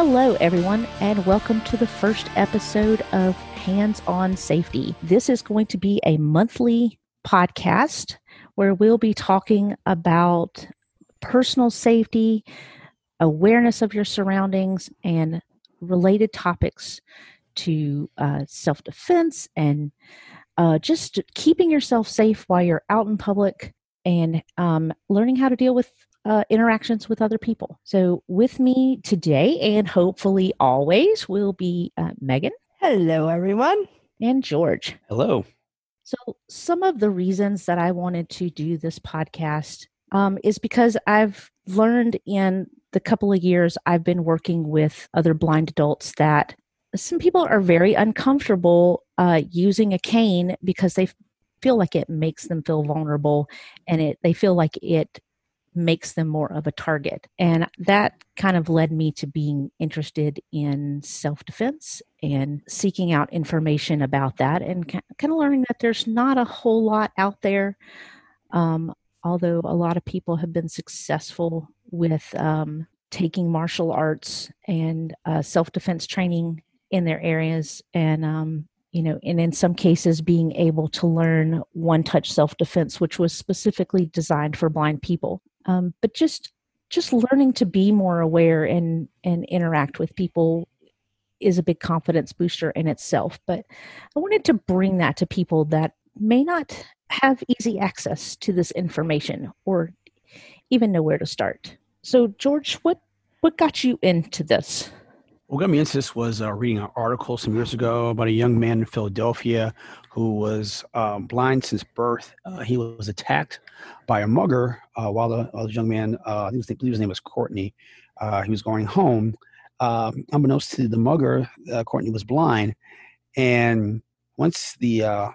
Hello, everyone, and welcome to the first episode of Hands-On Safety. This is going to be a monthly podcast where we'll be talking about personal safety, awareness of your surroundings, and related topics to self-defense and just keeping yourself safe while you're out in public and learning how to deal with interactions with other people. So with me today and hopefully always will be Meaghan. Hello, everyone. And George. Hello. So some of the reasons that I wanted to do this podcast is because I've learned in the couple of years I've been working with other blind adults that some people are very uncomfortable using a cane because they feel like it makes them feel vulnerable and they feel like it makes them more of a target. And that kind of led me to being interested in self-defense and seeking out information about that and kind of learning that there's not a whole lot out there. Although a lot of people have been successful with taking martial arts and self-defense training in their areas. And, and in some cases being able to learn One Touch self-defense, which was specifically designed for blind people. But just learning to be more aware and interact with people is a big confidence booster in itself. But I wanted to bring that to people that may not have easy access to this information or even know where to start. So, George, what got you into this? What got me into this was reading an article some years ago about a young man in Philadelphia who was blind since birth. He was attacked by a mugger while the young man, I believe his name was Courtney, he was going home. Unbeknownst to the mugger, Courtney was blind. And once the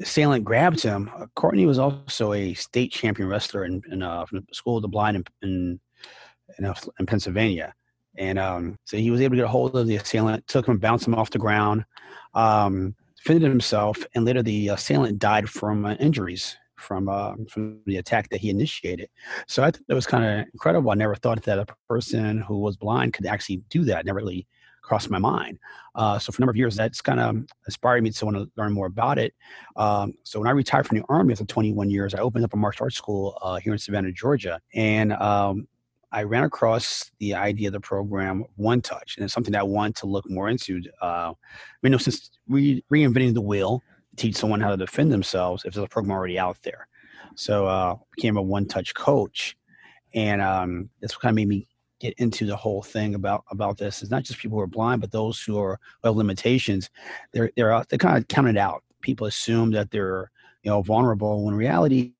assailant grabbed him, Courtney was also a state champion wrestler in from the School of the Blind in Pennsylvania. And so he was able to get a hold of the assailant, took him, bounced him off the ground, defended himself, and later the assailant died from injuries from the attack that he initiated. So I thought that was kind of incredible. I never thought that a person who was blind could actually do that. It never really crossed my mind. So for a number of years, that's kind of inspired me to want to learn more about it. So when I retired from the Army after 21 years, I opened up a martial arts school here in Savannah, Georgia. And I ran across the idea of the program One Touch, and it's something that I want to look more into. Since reinventing the wheel, teach someone how to defend themselves if there's a program already out there. So I became a One Touch coach, and that's what kind of made me get into the whole thing about this. It's not just people who are blind, but those who have limitations. They're kind of counted out. People assume that they're vulnerable when in reality,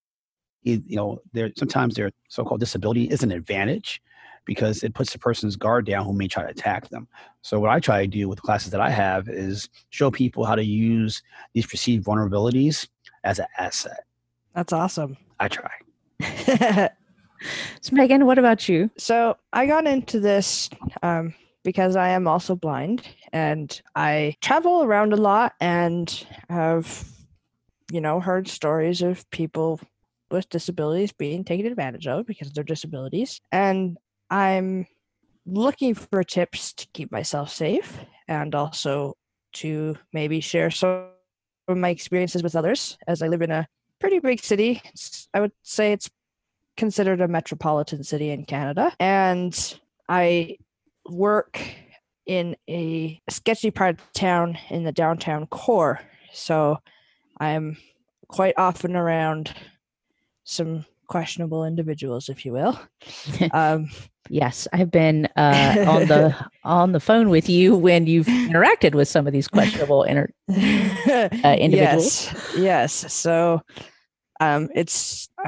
sometimes their so-called disability is an advantage because it puts the person's guard down who may try to attack them. So what I try to do with the classes that I have is show people how to use these perceived vulnerabilities as an asset. That's awesome. I try. So Meaghan, what about you? So I got into this because I am also blind and I travel around a lot and have, heard stories of people with disabilities being taken advantage of because of their disabilities. And I'm looking for tips to keep myself safe and also to maybe share some of my experiences with others as I live in a pretty big city. I would say it's considered a metropolitan city in Canada. And I work in a sketchy part of town in the downtown core. So I'm quite often around some questionable individuals, if you will. Yes, I've been on the phone with you when you've interacted with some of these questionable individuals. Yes. So I'm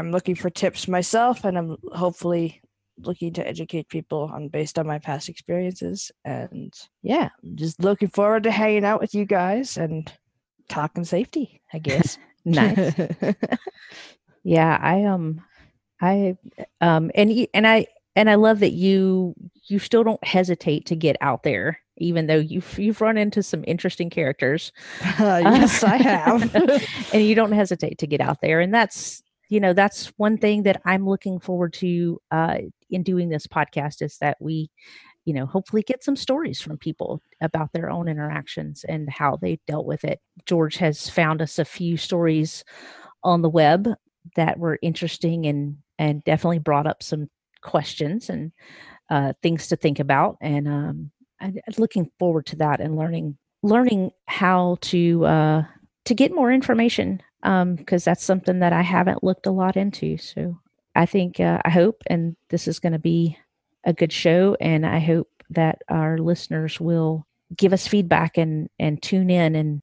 looking for tips myself, and I'm hopefully looking to educate people based on my past experiences. And yeah, I'm just looking forward to hanging out with you guys and talking safety, I guess. Nice. Yeah, I love that you still don't hesitate to get out there, even though you've run into some interesting characters. Yes, I have. And you don't hesitate to get out there, and that's one thing that I'm looking forward to in doing this podcast is that we you know, hopefully get some stories from people about their own interactions and how they dealt with it. George has found us a few stories on the web that were interesting and definitely brought up some questions and things to think about. And I'm looking forward to that and learning how to get more information, because that's something that I haven't looked a lot into. So I think, I hope, and this is going to be a good show, and I hope that our listeners will give us feedback and tune in and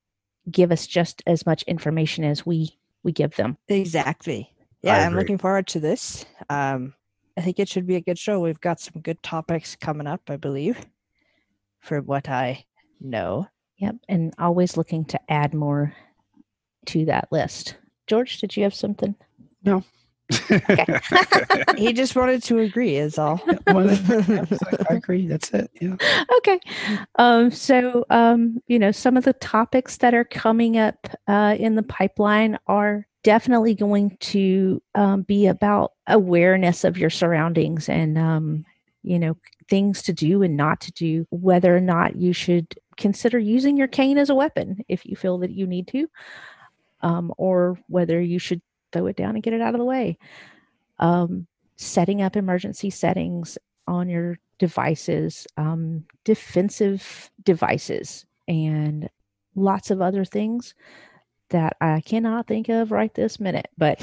give us just as much information as we give them. Exactly. Yeah, I'm looking forward to this. I think it should be a good show. We've got some good topics coming up, I believe, for what I know. Yep, and always looking to add more to that list. George, did you have something? No. Okay. He just wanted to agree is all. I agree. That's it. Yeah. Okay. So, you know, some of the topics that are coming up in the pipeline are definitely going to be about awareness of your surroundings and, you know, things to do and not to do, whether or not you should consider using your cane as a weapon if you feel that you need to, or whether you should throw it down and get it out of the way. Setting up emergency settings on your devices, defensive devices, and lots of other things that I cannot think of right this minute, but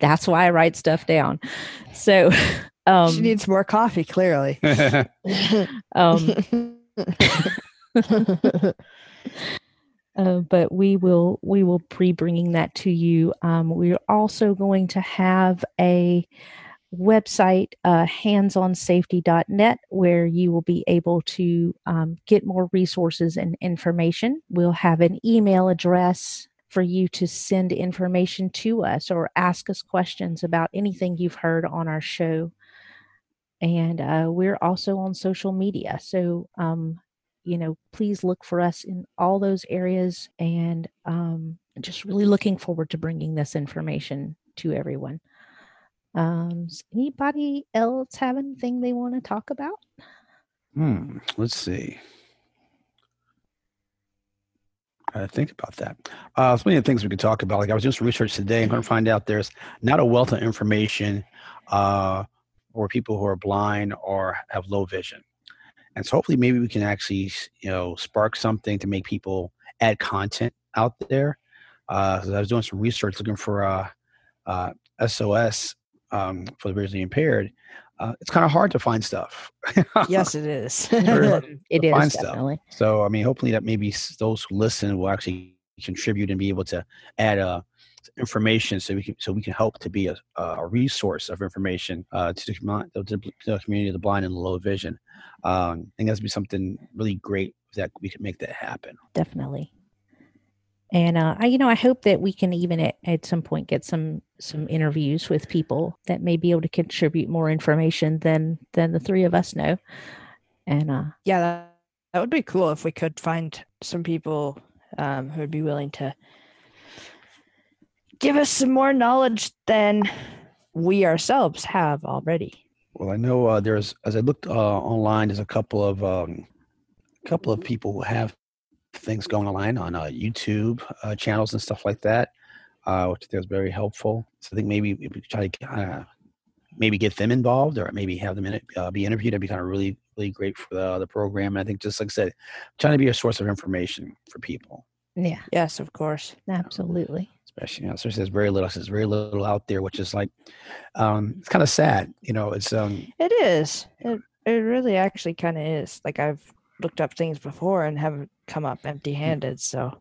that's why I write stuff down. So she needs more coffee, clearly. But we will be bringing that to you. We're also going to have a website, handsonsafety.net, where you will be able to get more resources and information. We'll have an email address for you to send information to us or ask us questions about anything you've heard on our show. And we're also on social media. So, you know, please look for us in all those areas, and just really looking forward to bringing this information to everyone. Does anybody else have anything they want to talk about? Let's see. I think about that. So many of the things we could talk about, like I was doing some research today. I'm going to find out there's not a wealth of information for people who are blind or have low vision. And so hopefully maybe we can actually, you know, spark something to make people add content out there. So I was doing some research looking for SOS for the visually impaired. It's kind of hard to find stuff. Yes, it is. It is, definitely. Stuff. So, I mean, hopefully that maybe those who listen will actually contribute and be able to add information so we can help to be a resource of information to the community of the blind and low vision. I think that's be something really great that we can make that happen. Definitely. And I hope that we can even at some point get some interviews with people that may be able to contribute more information than the three of us know. And that would be cool if we could find some people who would be willing to give us some more knowledge than we ourselves have already. Well, I know there's, as I looked online, there's a couple of people who have things going online on YouTube channels and stuff like that, which I think is very helpful. So I think maybe we try to maybe get them involved, or maybe have them be interviewed. That'd be kind of really, really great for the program. And I think, just like I said, trying to be a source of information for people. Yeah. Yes, of course. Absolutely. Especially, you know, so there's very little out there, which is like, it's kind of sad, you know, it's, it is, it really actually kind of is. Like, I've looked up things before and haven't come up empty-handed. So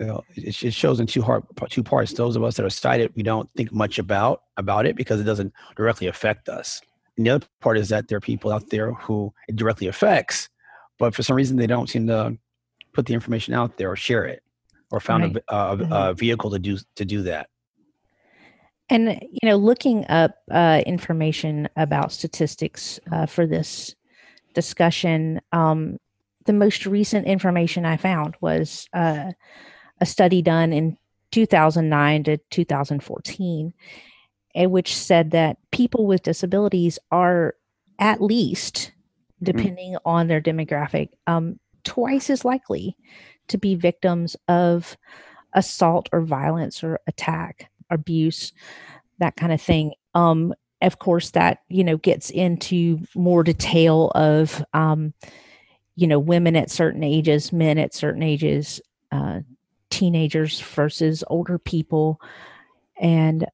you know, it shows in two parts. Those of us that are sighted, we don't think much about it because it doesn't directly affect us. And the other part is that there are people out there who it directly affects, but for some reason they don't seem to put the information out there or share it, or found right. a vehicle to do that. And, you know, looking up information about statistics for this discussion, the most recent information I found was a study done in 2009 to 2014, which said that people with disabilities are at least, depending on their demographic, twice as likely to be victims of assault or violence or attack, abuse, that kind of thing. Of course, that, gets into more detail of, women at certain ages, men at certain ages, teenagers versus older people. And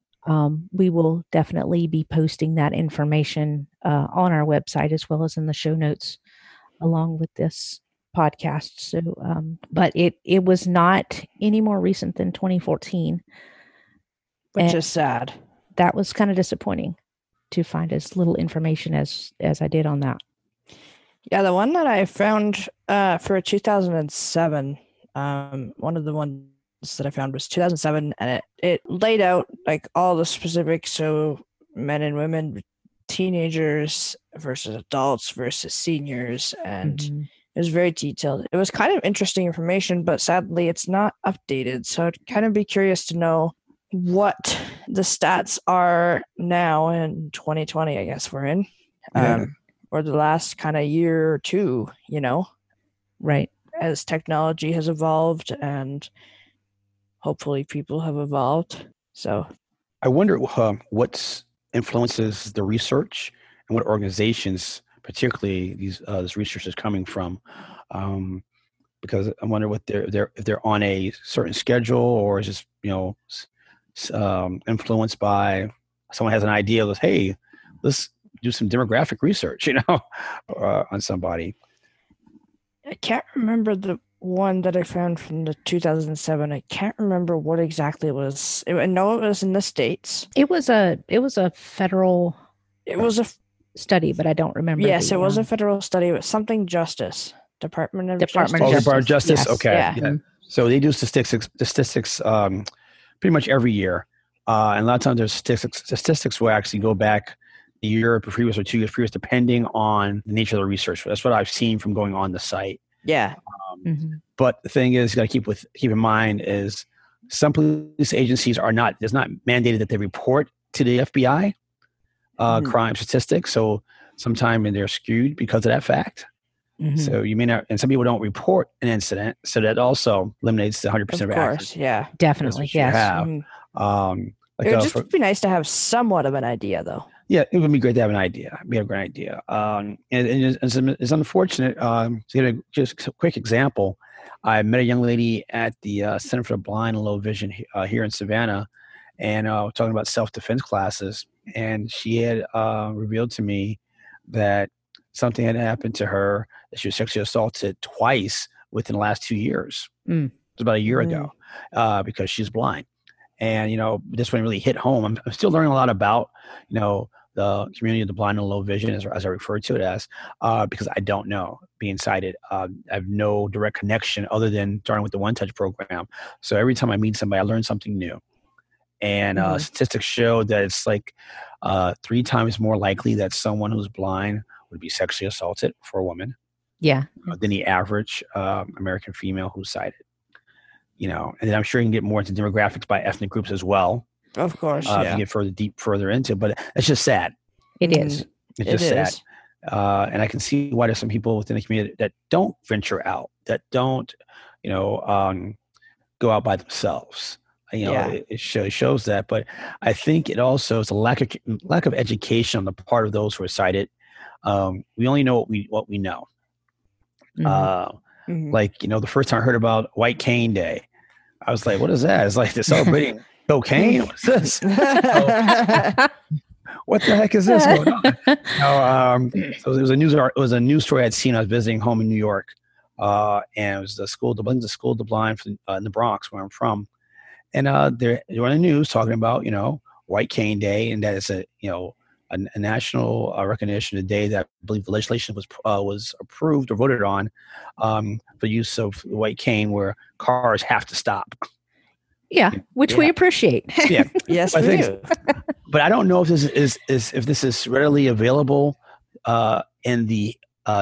we will definitely be posting that information on our website as well as in the show notes along with this podcast. So, but it was not any more recent than 2014. Which is sad. That was kind of disappointing to find as little information as I did on that. Yeah, the one that I found for 2007, one of the ones that I found was 2007, and it laid out like all the specifics, so men and women, teenagers versus adults versus seniors, and it was very detailed. It was kind of interesting information, but sadly it's not updated, so I'd kind of be curious to know what the stats are now in 2020, I guess we're in, or the last kind of year or two, right, as technology has evolved and hopefully people have evolved. So I wonder what influences the research and what organizations, particularly these this research is coming from, because I wonder what if they're on a certain schedule, or is just influenced by someone has an idea that, hey, let's do some demographic research, on somebody. I can't remember the one that I found from the 2007. I can't remember what exactly it was. I know it was in the States. It was a federal. It was a study, but I don't remember. Yes, it was a federal study. It was something Justice Department of Justice. Department of Justice. Yes. Okay. Yeah. Yeah. So they do statistics. Pretty much every year. And a lot of times there's statistics will actually go back a year previous or 2 years previous, depending on the nature of the research. That's what I've seen from going on the site. Yeah. But the thing is, you gotta keep in mind is some police agencies it's not mandated that they report to the FBI crime statistics. So sometimes they're skewed because of that fact. So you may not, and some people don't report an incident, so that also eliminates the 100% of course, accuracy. Yeah, definitely, yes. It would just be nice to have somewhat of an idea, though. Yeah, it would be great to have an idea. We have a great idea, and it's unfortunate. To get just a quick example, I met a young lady at the Center for the Blind and Low Vision here in Savannah, and talking about self-defense classes, and she had revealed to me that something had happened to her, that she was sexually assaulted twice within the last 2 years. It was about a year ago, because she's blind. And, this one really hit home. I'm still learning a lot about, the community of the blind and low vision, as I refer to it as, because I don't know, being sighted. I have no direct connection other than starting with the One Touch program. So every time I meet somebody, I learn something new. And statistics show that it's like 3 times more likely that someone who's blind would be sexually assaulted for a woman, than the average American female who's sighted. And then I'm sure you can get more into demographics by ethnic groups as well. Of course, if you get further into, but it's just sad. It is. It's just sad, and I can see why there's some people within the community that don't venture out, that don't, go out by themselves. It shows that, but I think it also is a lack of education on the part of those who are sighted. We only know what we know. Like, the first time I heard about White Cane Day, I was like, what is that? It's like they're celebrating cocaine. What's this? What the heck is this going on? So it was a news story I'd seen. I was visiting home in New York, and it was the School of the Blind in the Bronx, where I'm from. And they were on the news talking about, White Cane Day, and that it's a national recognition today that I believe the legislation was approved or voted on for use of white cane, where cars have to stop. Yeah, which we appreciate. Yeah, yes, we do. But I don't know if this is readily available in the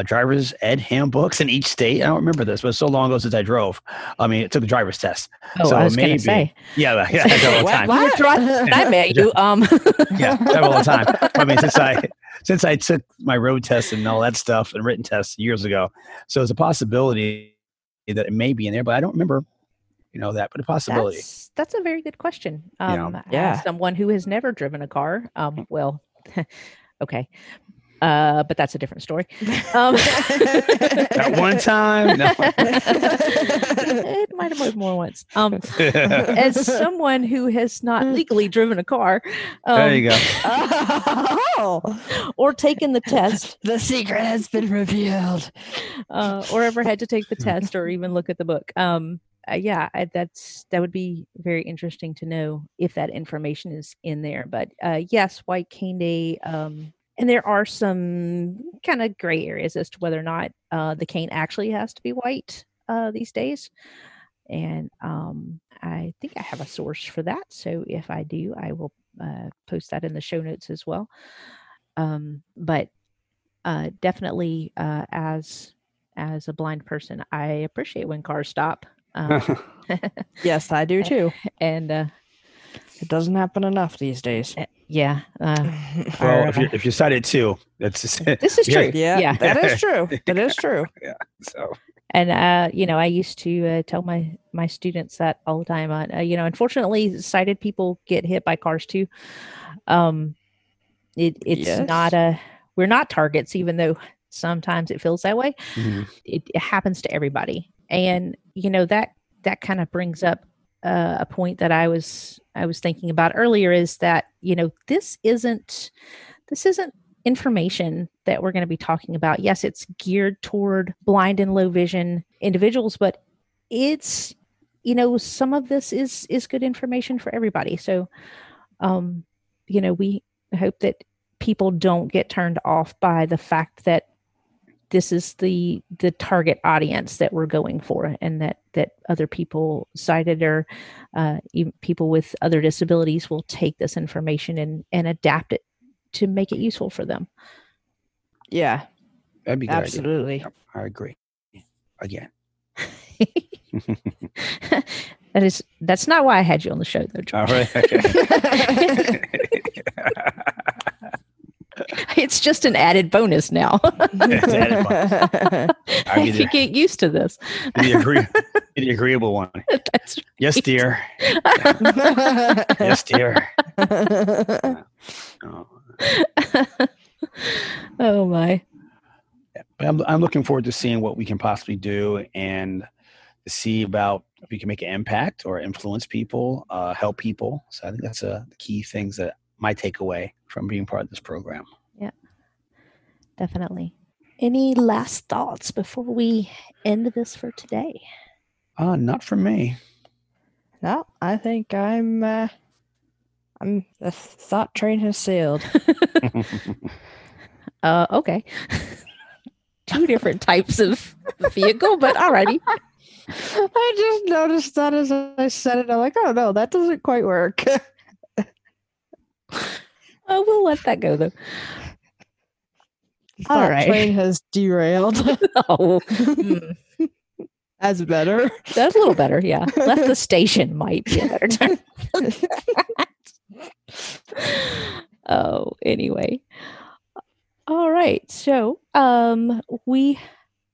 driver's ed handbooks in each state. I don't remember this, but it's so long ago since I drove. I mean, it took the driver's test. Oh, so I was going to say. Yeah, I drove all the time. Last time I met you. Yeah, I drove all the time. I mean, since I since I took my road tests and all that stuff and written tests years ago. So it's a possibility that it may be in there, but I don't remember, that, but a possibility. That's a very good question. As someone who has never driven a car, okay. But that's a different story. At one time, no. It might have moved more once. As someone who has not legally driven a car, there you go. Or taken the test, the secret has been revealed. Or ever had to take the test, or even look at the book. That would be very interesting to know if that information is in there. But yes, White Cane Day. And there are some kind of gray areas as to whether or not the cane actually has to be white these days. And I think I have a source for that. So if I do, I will post that in the show notes as well. But definitely as a blind person, I appreciate when cars stop. Yes, I do too. And it doesn't happen enough these days. Yeah. Well, if you're sighted too, this is true. Yeah. That is true. Yeah. So. And, I used to tell my students that all the time, unfortunately sighted people get hit by cars too. It's not we're not targets, even though sometimes it feels that way. Mm-hmm. It happens to everybody. And, that kind of brings up a point that I was thinking about earlier, is that, this isn't information that we're going to be talking about. Yes, it's geared toward blind and low vision individuals, but it's, some of this is good information for everybody. So, we hope that people don't get turned off by the fact that this is the target audience that we're going for, and that other people sighted or people with other disabilities will take this information and adapt it to make it useful for them. Yeah, that'd be good. Absolutely. Yep, I agree. Again. That's not why I had you on the show though, George. All right. Okay. It's just an added bonus now. You get used to this. The agreeable one. That's right. Yes, dear. Yes, dear. Oh my! I'm looking forward to seeing what we can possibly do, and to see about if we can make an impact or influence people, help people. So I think that's the key things that my takeaway from being part of this program. Yeah, definitely. Any last thoughts before we end this for today? Not for me. No, I think I'm the thought train has sailed. Okay. Two different types of vehicle, but alrighty. I just noticed that as I said it. I'm like, oh no, that doesn't quite work. We'll let that go though. All right. Train has derailed. Oh. That's better. That's a little better, yeah. Left the station might be a better term. Anyway. All right. So we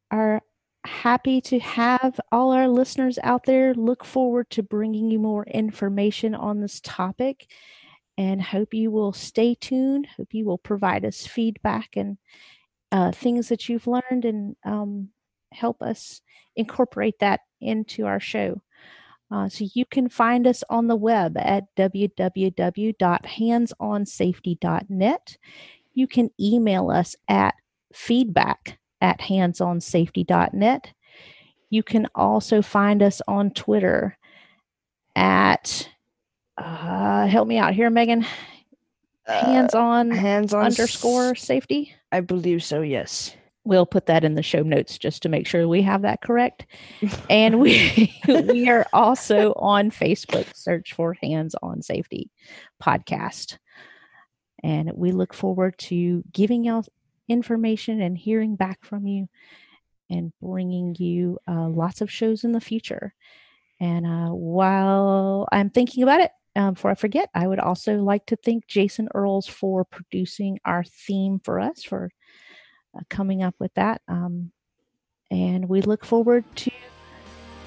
are happy to have all our listeners out there. Look forward to bringing you more information on this topic. And hope you will stay tuned. Hope you will provide us feedback and things that you've learned, and help us incorporate that into our show. So you can find us on the web at www.handsonsafety.net. You can email us at feedback@handsonsafety.net. You can also find us on Twitter at... help me out here, Meaghan. Hands on _safety. I believe so. Yes. We'll put that in the show notes just to make sure we have that correct. And we are also on Facebook. Search for Hands-On Safety Podcast. And we look forward to giving you information and hearing back from you, and bringing you lots of shows in the future. And while I'm thinking about it, Before I forget, I would also like to thank Jason Earls for producing our theme for us, for coming up with that. And we look forward to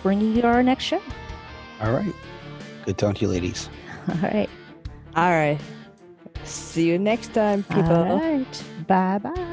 bringing you our next show. All right. Good talking to you, ladies. All right. All right. See you next time, people. All right. Bye-bye.